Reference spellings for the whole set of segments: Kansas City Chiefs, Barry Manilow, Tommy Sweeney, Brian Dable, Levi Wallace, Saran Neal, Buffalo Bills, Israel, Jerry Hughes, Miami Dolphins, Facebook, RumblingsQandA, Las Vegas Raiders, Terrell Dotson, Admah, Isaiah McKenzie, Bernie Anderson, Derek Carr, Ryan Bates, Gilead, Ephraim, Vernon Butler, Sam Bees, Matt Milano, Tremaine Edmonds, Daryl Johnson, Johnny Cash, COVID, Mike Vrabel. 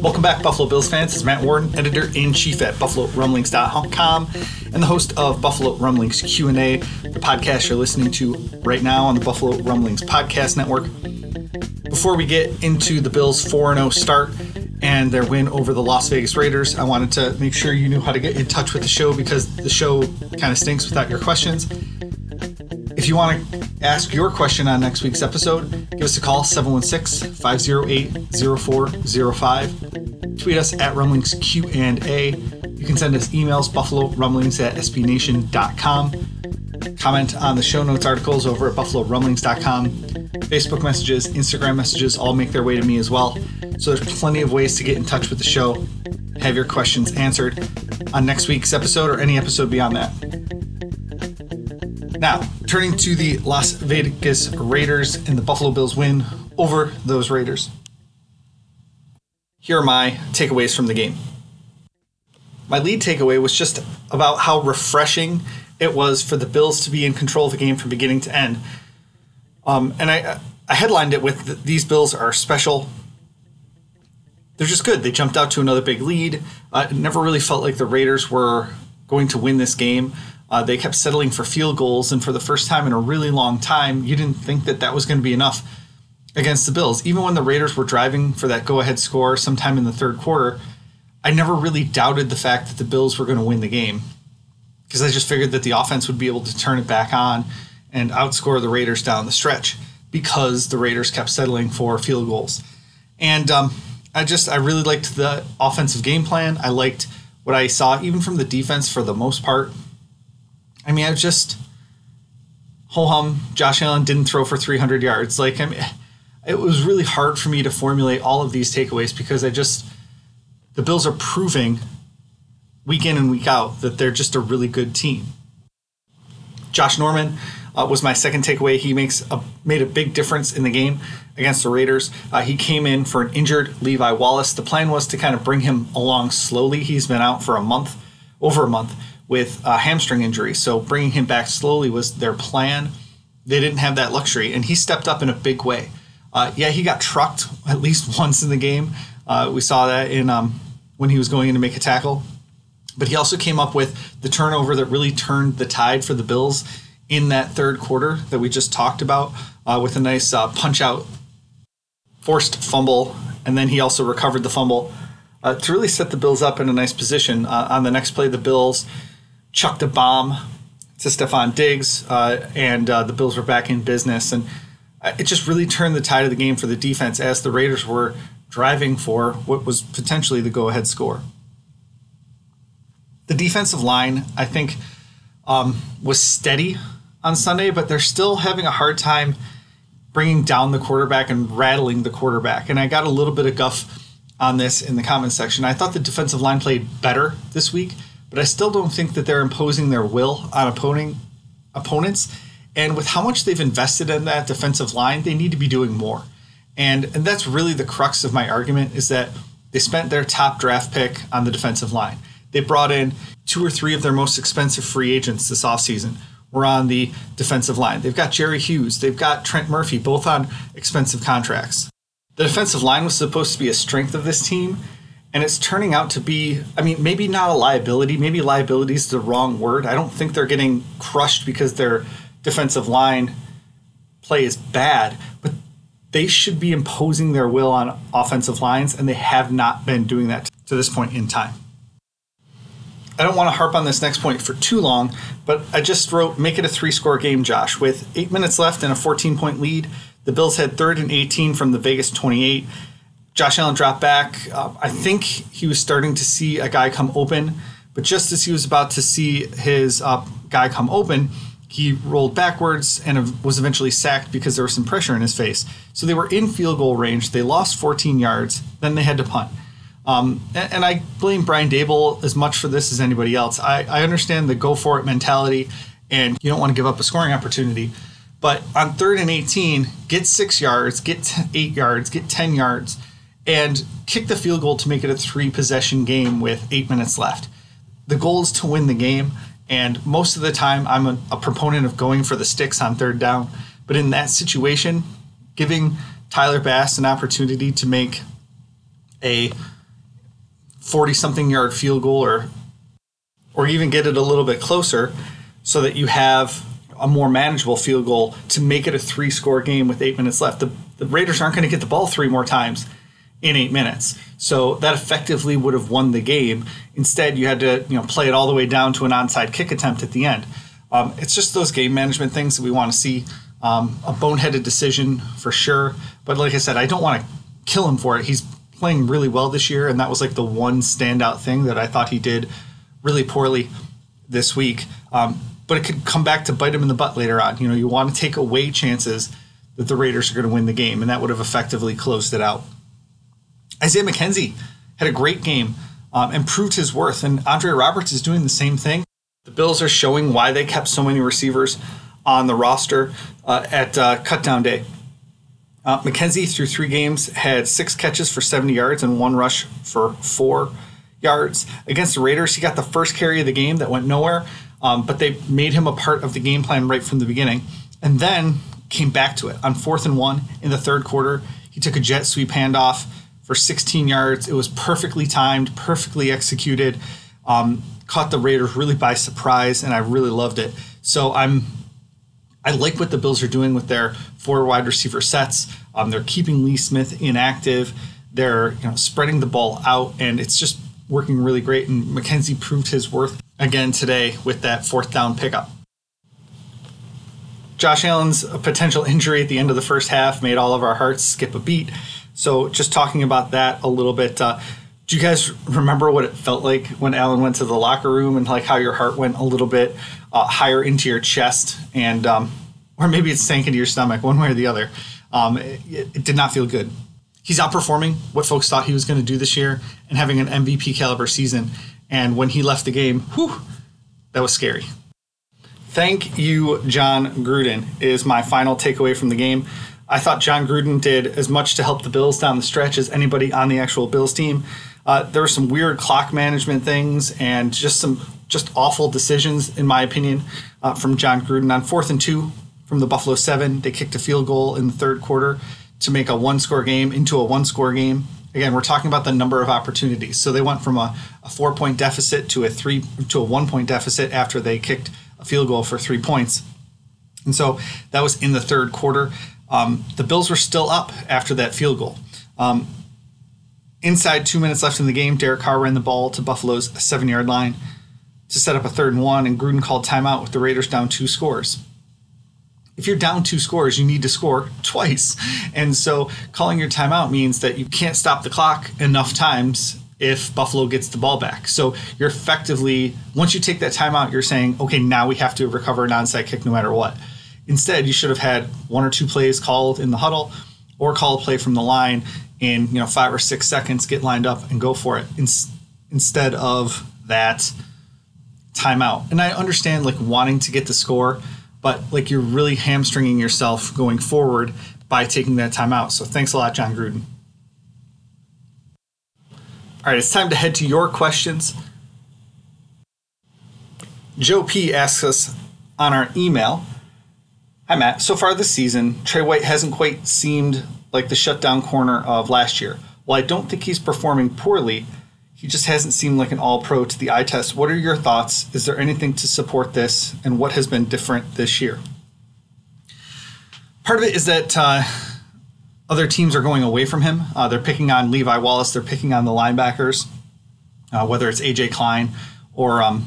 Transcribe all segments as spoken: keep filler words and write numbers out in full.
Welcome back, Buffalo Bills fans. This is Matt Warden, editor-in-chief at buffalo rumblings dot com and the host of Buffalo Rumblings Q and A, the podcast you're listening to right now on the Buffalo Rumblings Podcast Network. Before we get into the Bills' four and oh start and their win over the Las Vegas Raiders, I wanted to make sure you knew how to get in touch with the show, because the show kind of stinks without your questions. If you want to ask your question on next week's episode, give us a call, seven one six, five oh eight, oh four oh five. Tweet us at Rumblings Q and A. You can send us emails, buffalo rumblings at s b nation dot com. Comment on the show notes articles over at buffalo rumblings dot com. Facebook messages, Instagram messages all make their way to me as well. So there's plenty of ways to get in touch with the show, have your questions answered on next week's episode or any episode beyond that. Now, turning to the Las Vegas Raiders and the Buffalo Bills win over those Raiders. Here are my takeaways from the game. My lead takeaway was just about how refreshing it was for the Bills to be in control of the game from beginning to end. Um, and I, I headlined it with, these Bills are special. They're just good. They jumped out to another big lead. Uh, it never really felt like the Raiders were going to win this game. Uh, they kept settling for field goals, and for the first time in a really long time, you didn't think that that was going to be enough against the Bills. Even when the Raiders were driving for that go-ahead score sometime in the third quarter, I never really doubted the fact that the Bills were going to win the game, because I just figured that the offense would be able to turn it back on and outscore the Raiders down the stretch, because the Raiders kept settling for field goals. And um, I just, I really liked the offensive game plan. I liked what I saw, even from the defense for the most part. I mean, I just, ho-hum, Josh Allen didn't throw for three hundred yards. Like, I mean, it was really hard for me to formulate all of these takeaways, because I just, the Bills are proving week in and week out that they're just a really good team. Josh Norman uh, was my second takeaway. He makes a, made a big difference in the game against the Raiders. Uh, he came in for an injured Levi Wallace. The plan was to kind of bring him along slowly. He's been out for a month, over a month, with a hamstring injury. So bringing him back slowly was their plan. They didn't have that luxury, and he stepped up in a big way. Uh, yeah, he got trucked at least once in the game. Uh, we saw that in um, when he was going in to make a tackle. But he also came up with the turnover that really turned the tide for the Bills in that third quarter that we just talked about, uh, with a nice uh, punch-out forced fumble. And then he also recovered the fumble uh, to really set the Bills up in a nice position. Uh, on the next play, the Bills chucked a bomb to Stephon Diggs, uh, and uh, the Bills were back in business. And it just really turned the tide of the game for the defense as the Raiders were driving for what was potentially the go-ahead score. The defensive line, I think, um, was steady on Sunday, but they're still having a hard time bringing down the quarterback and rattling the quarterback. And I got a little bit of guff on this in the comment section. I thought the defensive line played better this week, but I still don't think that they're imposing their will on opponing, opponents. And with how much they've invested in that defensive line, they need to be doing more. And, and that's really the crux of my argument, is that they spent their top draft pick on the defensive line. They brought in two or three of their most expensive free agents this offseason were on the defensive line. They've got Jerry Hughes. They've got Trent Murphy, both on expensive contracts. The defensive line was supposed to be a strength of this team, and it's turning out to be, I mean, maybe not a liability. Maybe liability is the wrong word. I don't think they're getting crushed because their defensive line play is bad, but they should be imposing their will on offensive lines, and they have not been doing that to this point in time. I don't want to harp on this next point for too long, but I just wrote, make it a three-score game, Josh. With eight minutes left and a fourteen-point lead, the Bills had third and eighteen from the Vegas twenty-eight. Josh Allen dropped back. Uh, I think he was starting to see a guy come open, but just as he was about to see his uh, guy come open, he rolled backwards and was eventually sacked because there was some pressure in his face. So they were in field goal range. They lost fourteen yards. Then they had to punt. Um, and, and I blame Brian Dable as much for this as anybody else. I, I understand the go-for-it mentality, and you don't want to give up a scoring opportunity. But on third and eighteen, get six yards, get t- eight yards, get ten yards, and kick the field goal to make it a three-possession game with eight minutes left. The goal is to win the game, And most of the time, I'm a, a proponent of going for the sticks on third down. But in that situation, giving Tyler Bass an opportunity to make a forty-something yard field goal or or even get it a little bit closer so that you have a more manageable field goal to make it a three-score game with eight minutes left. The, the Raiders aren't going to get the ball three more times in eight minutes. So that effectively would have won the game. Instead, you had to, you know, play it all the way down to an onside kick attempt at the end. Um, it's just those game management things that we want to see. Um, a boneheaded decision for sure. But like I said, I don't want to kill him for it. He's playing really well this year, and that was like the one standout thing that I thought he did really poorly this week. Um, but it could come back to bite him in the butt later on. You know, you want to take away chances that the Raiders are going to win the game, and that would have effectively closed it out. Isaiah McKenzie had a great game um, and proved his worth, and Andre Roberts is doing the same thing. The Bills are showing why they kept so many receivers on the roster uh, at uh, cutdown day. Uh, McKenzie, through three games, had six catches for seventy yards and one rush for four yards. Against the Raiders, he got the first carry of the game that went nowhere, um, but they made him a part of the game plan right from the beginning, and then came back to it. On fourth and one in the third quarter, he took a jet sweep handoff for sixteen yards. It was perfectly timed, perfectly executed, um, caught the Raiders really by surprise, and I really loved it. So I'm I like what the Bills are doing with their four wide receiver sets. Um, they're keeping Lee Smith inactive. They're you know, spreading the ball out, and it's just working really great. And McKenzie proved his worth again today with that fourth down pickup. Josh Allen's potential injury at the end of the first half made all of our hearts skip a beat. So just talking about that a little bit, uh, do you guys remember what it felt like when Allen went to the locker room and like how your heart went a little bit Uh, higher into your chest, and um, or maybe it sank into your stomach, one way or the other. Um, it, it did not feel good. He's outperforming what folks thought he was going to do this year and having an M V P caliber season. And when he left the game, whew, that was scary. Thank you, Jon Gruden, is my final takeaway from the game. I thought Jon Gruden did as much to help the Bills down the stretch as anybody on the actual Bills team. Uh, there were some weird clock management things and just some just awful decisions, in my opinion, uh, from Jon Gruden. On fourth and two from the Buffalo seven, they kicked a field goal in the third quarter to make a one-score game into a one-score game. Again, we're talking about the number of opportunities. So they went from a, a four-point deficit to a three to a one-point deficit after they kicked a field goal for three points. And so that was in the third quarter. Um, the Bills were still up after that field goal. Um, inside two minutes left in the game, Derek Carr ran the ball to Buffalo's seven-yard line to set up a third and one, and Gruden called timeout with the Raiders down two scores. If you're down two scores, you need to score twice. And so calling your timeout means that you can't stop the clock enough times if Buffalo gets the ball back. So you're effectively, once you take that timeout, you're saying, okay, now we have to recover an onside kick no matter what. Instead, you should have had one or two plays called in the huddle or call a play from the line in you know five or six seconds, get lined up and go for it in, instead of that timeout. And I understand like wanting to get the score, but like you're really hamstringing yourself going forward by taking that timeout. So thanks a lot, Jon Gruden. All right, it's time to head to your questions. Joe P asks us on our email, "Hi Matt, so far this season, Trey White hasn't quite seemed like the shutdown corner of last year. While I don't think he's performing poorly, he just hasn't seemed like an all-pro to the eye test. What are your thoughts? Is there anything to support this? And what has been different this year?" Part of it is that uh, other teams are going away from him. Uh, they're picking on Levi Wallace. They're picking on the linebackers, uh, whether it's A J Klein or um,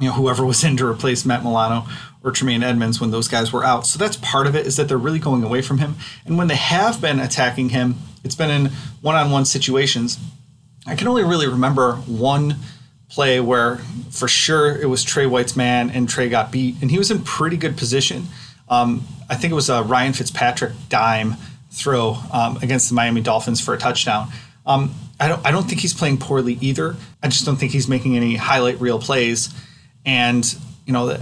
you know whoever was in to replace Matt Milano or Tremaine Edmonds when those guys were out. So that's part of it, is that they're really going away from him. And when they have been attacking him, it's been in one-on-one situations. I can only really remember one play where for sure it was Trey White's man and Trey got beat, and he was in pretty good position. Um, I think it was a Ryan Fitzpatrick dime throw um, against the Miami Dolphins for a touchdown. Um, I don't I don't think he's playing poorly either. I just don't think he's making any highlight reel plays, and you know the,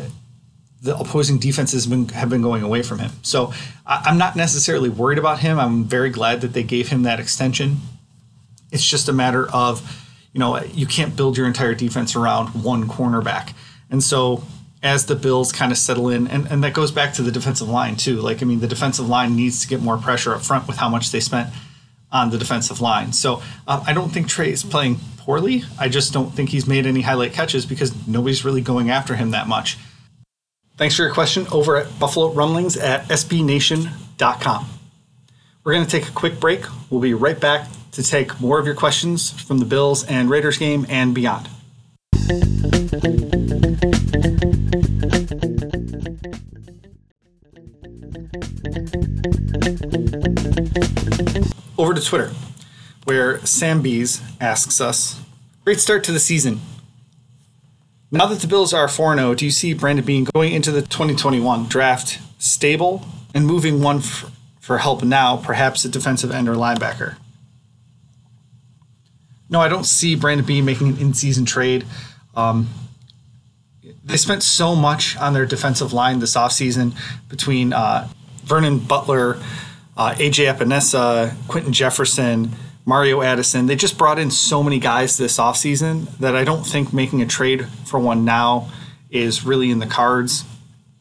the opposing defenses have been, have been going away from him. So I, I'm not necessarily worried about him. I'm very glad that they gave him that extension. It's just a matter of, you know, you can't build your entire defense around one cornerback. And so as the Bills kind of settle in, and, and that goes back to the defensive line too. Like, I mean, the defensive line needs to get more pressure up front with how much they spent on the defensive line. So uh, I don't think Trey is playing poorly. I just don't think he's made any highlight catches because nobody's really going after him that much. Thanks for your question over at Buffalo Rumblings at s b nation dot com. We're going to take a quick break. We'll be right back to take more of your questions from the Bills and Raiders game and beyond. Over to Twitter, where Sam Bees asks us, great start to the season. Now that the Bills are four and oh, do you see Brandon Beane going into the twenty twenty-one draft stable and moving one f- for help now, perhaps a defensive end or linebacker? No, I don't see Brandon Beane making an in-season trade. Um, they spent so much on their defensive line this offseason between uh, Vernon Butler, uh, A J Epinesa, Quentin Jefferson, Mario Addison. They just brought in so many guys this offseason that I don't think making a trade for one now is really in the cards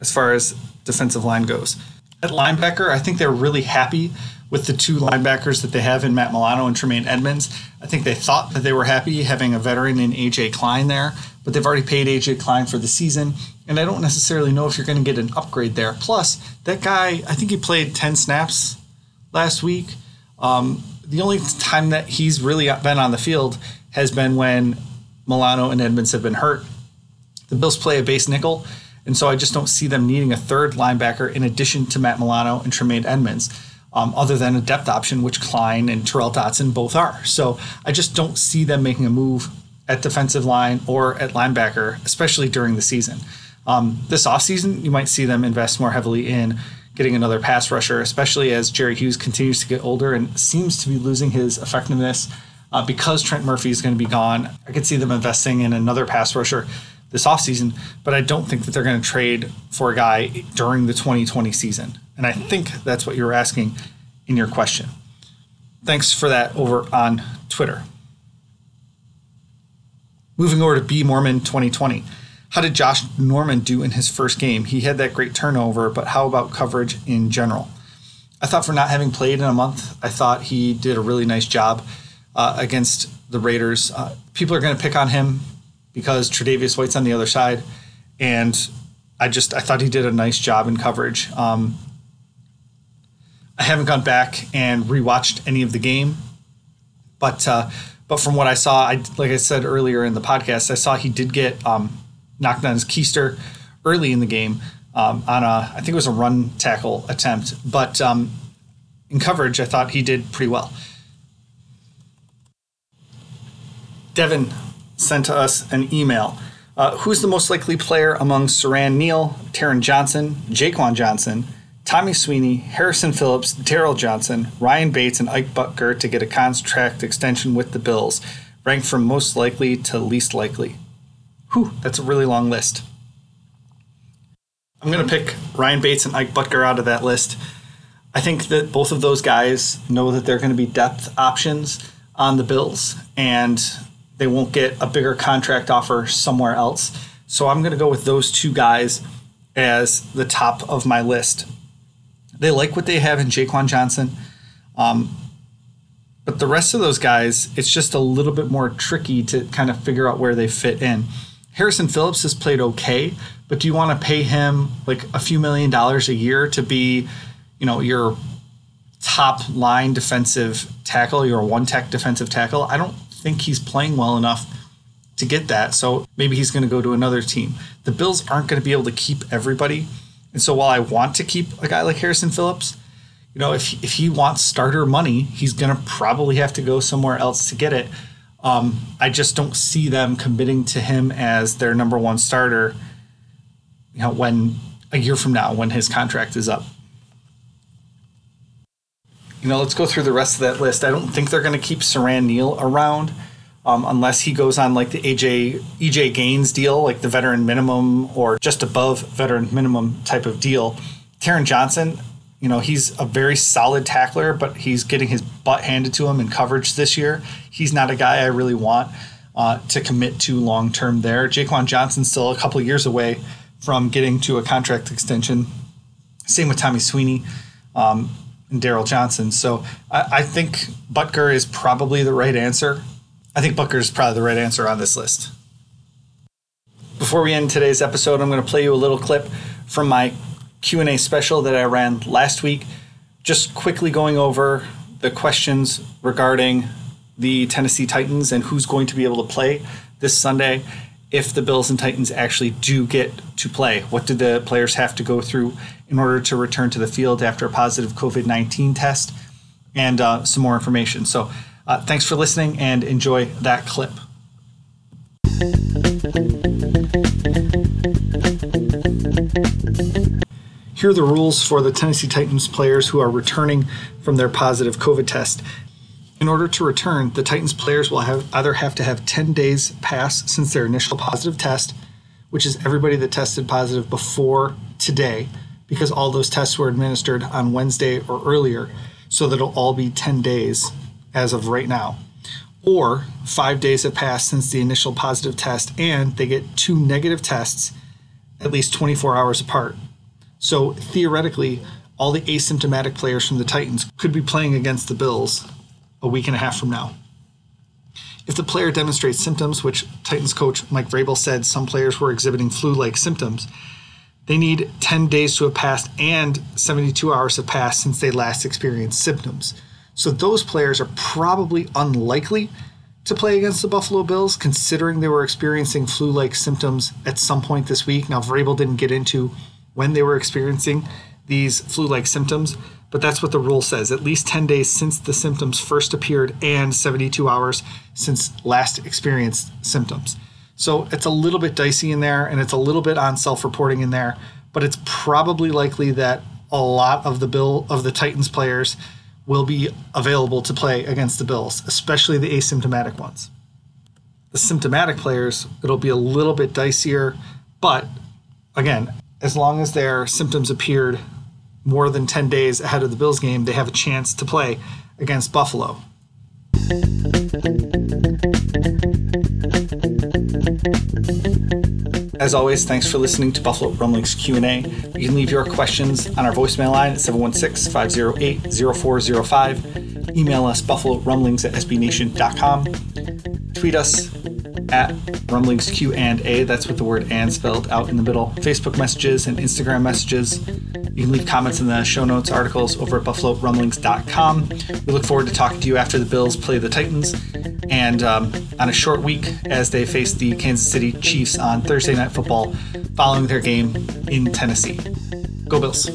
as far as defensive line goes. At linebacker, I think they're really happy with the two linebackers that they have in Matt Milano and Tremaine Edmonds. I think they thought that they were happy having a veteran in A J Klein there, but they've already paid A J Klein for the season, and I don't necessarily know if you're going to get an upgrade there. Plus, that guy, I think he played ten snaps last week. Um, the only time that he's really been on the field has been when Milano and Edmonds have been hurt. The Bills play a base nickel, and so I just don't see them needing a third linebacker in addition to Matt Milano and Tremaine Edmonds. Um, other than a depth option, which Klein and Terrell Dotson both are. So I just don't see them making a move at defensive line or at linebacker, especially during the season. Um, this offseason, you might see them invest more heavily in getting another pass rusher, especially as Jerry Hughes continues to get older and seems to be losing his effectiveness uh, because Trent Murphy is going to be gone. I could see them investing in another pass rusher this offseason, but I don't think that they're going to trade for a guy during the twenty twenty season. And I think that's what you were asking in your question. Thanks for that over on Twitter. Moving over to B. Mormon twenty twenty. How did Josh Norman do in his first game? He had that great turnover, but how about coverage in general? I thought for not having played in a month, I thought he did a really nice job uh, against the Raiders. Uh, people are going to pick on him because Tre'Davious White's on the other side, and I just I thought he did a nice job in coverage. Um, I haven't gone back and rewatched any of the game, but uh, but from what I saw, I like I said earlier in the podcast, I saw he did get um, knocked on his keister early in the game um, on a I think it was a run tackle attempt, but um, in coverage, I thought he did pretty well. Devin sent us an email. Uh, who's the most likely player among Saran Neal, Taron Johnson, Jaquan Johnson, Tommy Sweeney, Harrison Phillips, Daryl Johnson, Ryan Bates, and Ike Butker to get a contract extension with the Bills, ranked from most likely to least likely? Whew, that's a really long list. I'm going to pick Ryan Bates and Ike Butker out of that list. I think that both of those guys know that they're going to be depth options on the Bills, and they won't get a bigger contract offer somewhere else. So I'm going to go with those two guys as the top of my list. They like what they have in Jaquan Johnson. Um, but the rest of those guys, it's just a little bit more tricky to kind of figure out where they fit in. Harrison Phillips has played okay, but do you want to pay him like a few million dollars a year to be, you know, your top line defensive tackle, your one-tech defensive tackle? I don't think he's playing well enough to get that, so maybe he's going to go to another team. The Bills aren't going to be able to keep everybody, and so while I want to keep a guy like Harrison Phillips, you know, if if he wants starter money, he's going to probably have to go somewhere else to get it. Um, I just don't see them committing to him as their number one starter, you know, when a year from now when his contract is up. You know, let's go through the rest of that list. I don't think they're going to keep Saran Neal around um, unless he goes on like the A J E J Gaines deal, like the veteran minimum or just above veteran minimum type of deal. Taron Johnson, you know, he's a very solid tackler, but he's getting his butt handed to him in coverage this year. He's not a guy I really want. uh, to commit to long term there. Jaquan Johnson still a couple years away from getting to a contract extension. Same with Tommy Sweeney um, and Daryl Johnson. So I, I think Butker is probably the right answer. I think Butker is probably the right answer on this list. Before we end today's episode, I'm going to play you a little clip from my Q and A special that I ran last week, just quickly going over the questions regarding the Tennessee Titans and who's going to be able to play this Sunday if the Bills and Titans actually do get to play. What did the players have to go through in order to return to the field after a positive covid nineteen test, and uh, some more information. So uh, thanks for listening and enjoy that clip. Here are the rules for the Tennessee Titans players who are returning from their positive COVID test. In order to return, the Titans players will have either have to have ten days pass since their initial positive test, which is everybody that tested positive before today, because all those tests were administered on Wednesday or earlier, so that it'll all be ten days as of right now. Or five days have passed since the initial positive test, and they get two negative tests at least twenty-four hours apart. So theoretically, all the asymptomatic players from the Titans could be playing against the Bills a week and a half from now. If the player demonstrates symptoms, which Titans coach Mike Vrabel said some players were exhibiting flu-like symptoms, they need ten days to have passed and seventy-two hours have passed since they last experienced symptoms. So those players are probably unlikely to play against the Buffalo Bills, considering they were experiencing flu-like symptoms at some point this week. Now, Vrabel didn't get into when they were experiencing these flu-like symptoms, but that's what the rule says, at least ten days since the symptoms first appeared and seventy-two hours since last experienced symptoms. So it's a little bit dicey in there, and it's a little bit on self-reporting in there, but it's probably likely that a lot of the Bill of the Titans players will be available to play against the Bills, especially the asymptomatic ones. The symptomatic players, it'll be a little bit dicier, but again, as long as their symptoms appeared more than ten days ahead of the Bills game, they have a chance to play against Buffalo. As always, thanks for listening to Buffalo Rumblings Q and A. You can leave your questions on our voicemail line at seven one six, five oh eight, oh four oh five. Email us buffalo rumblings at s b nation dot com. Tweet us at Rumblings Q and A. That's with the word "and" spelled out in the middle. Facebook messages and Instagram messages. You can leave comments in the show notes, articles over at buffalo rumblings dot com. We look forward to talking to you after the Bills play the Titans, and um, on a short week as they face the Kansas City Chiefs on Thursday Night Football following their game in Tennessee. Go Bills!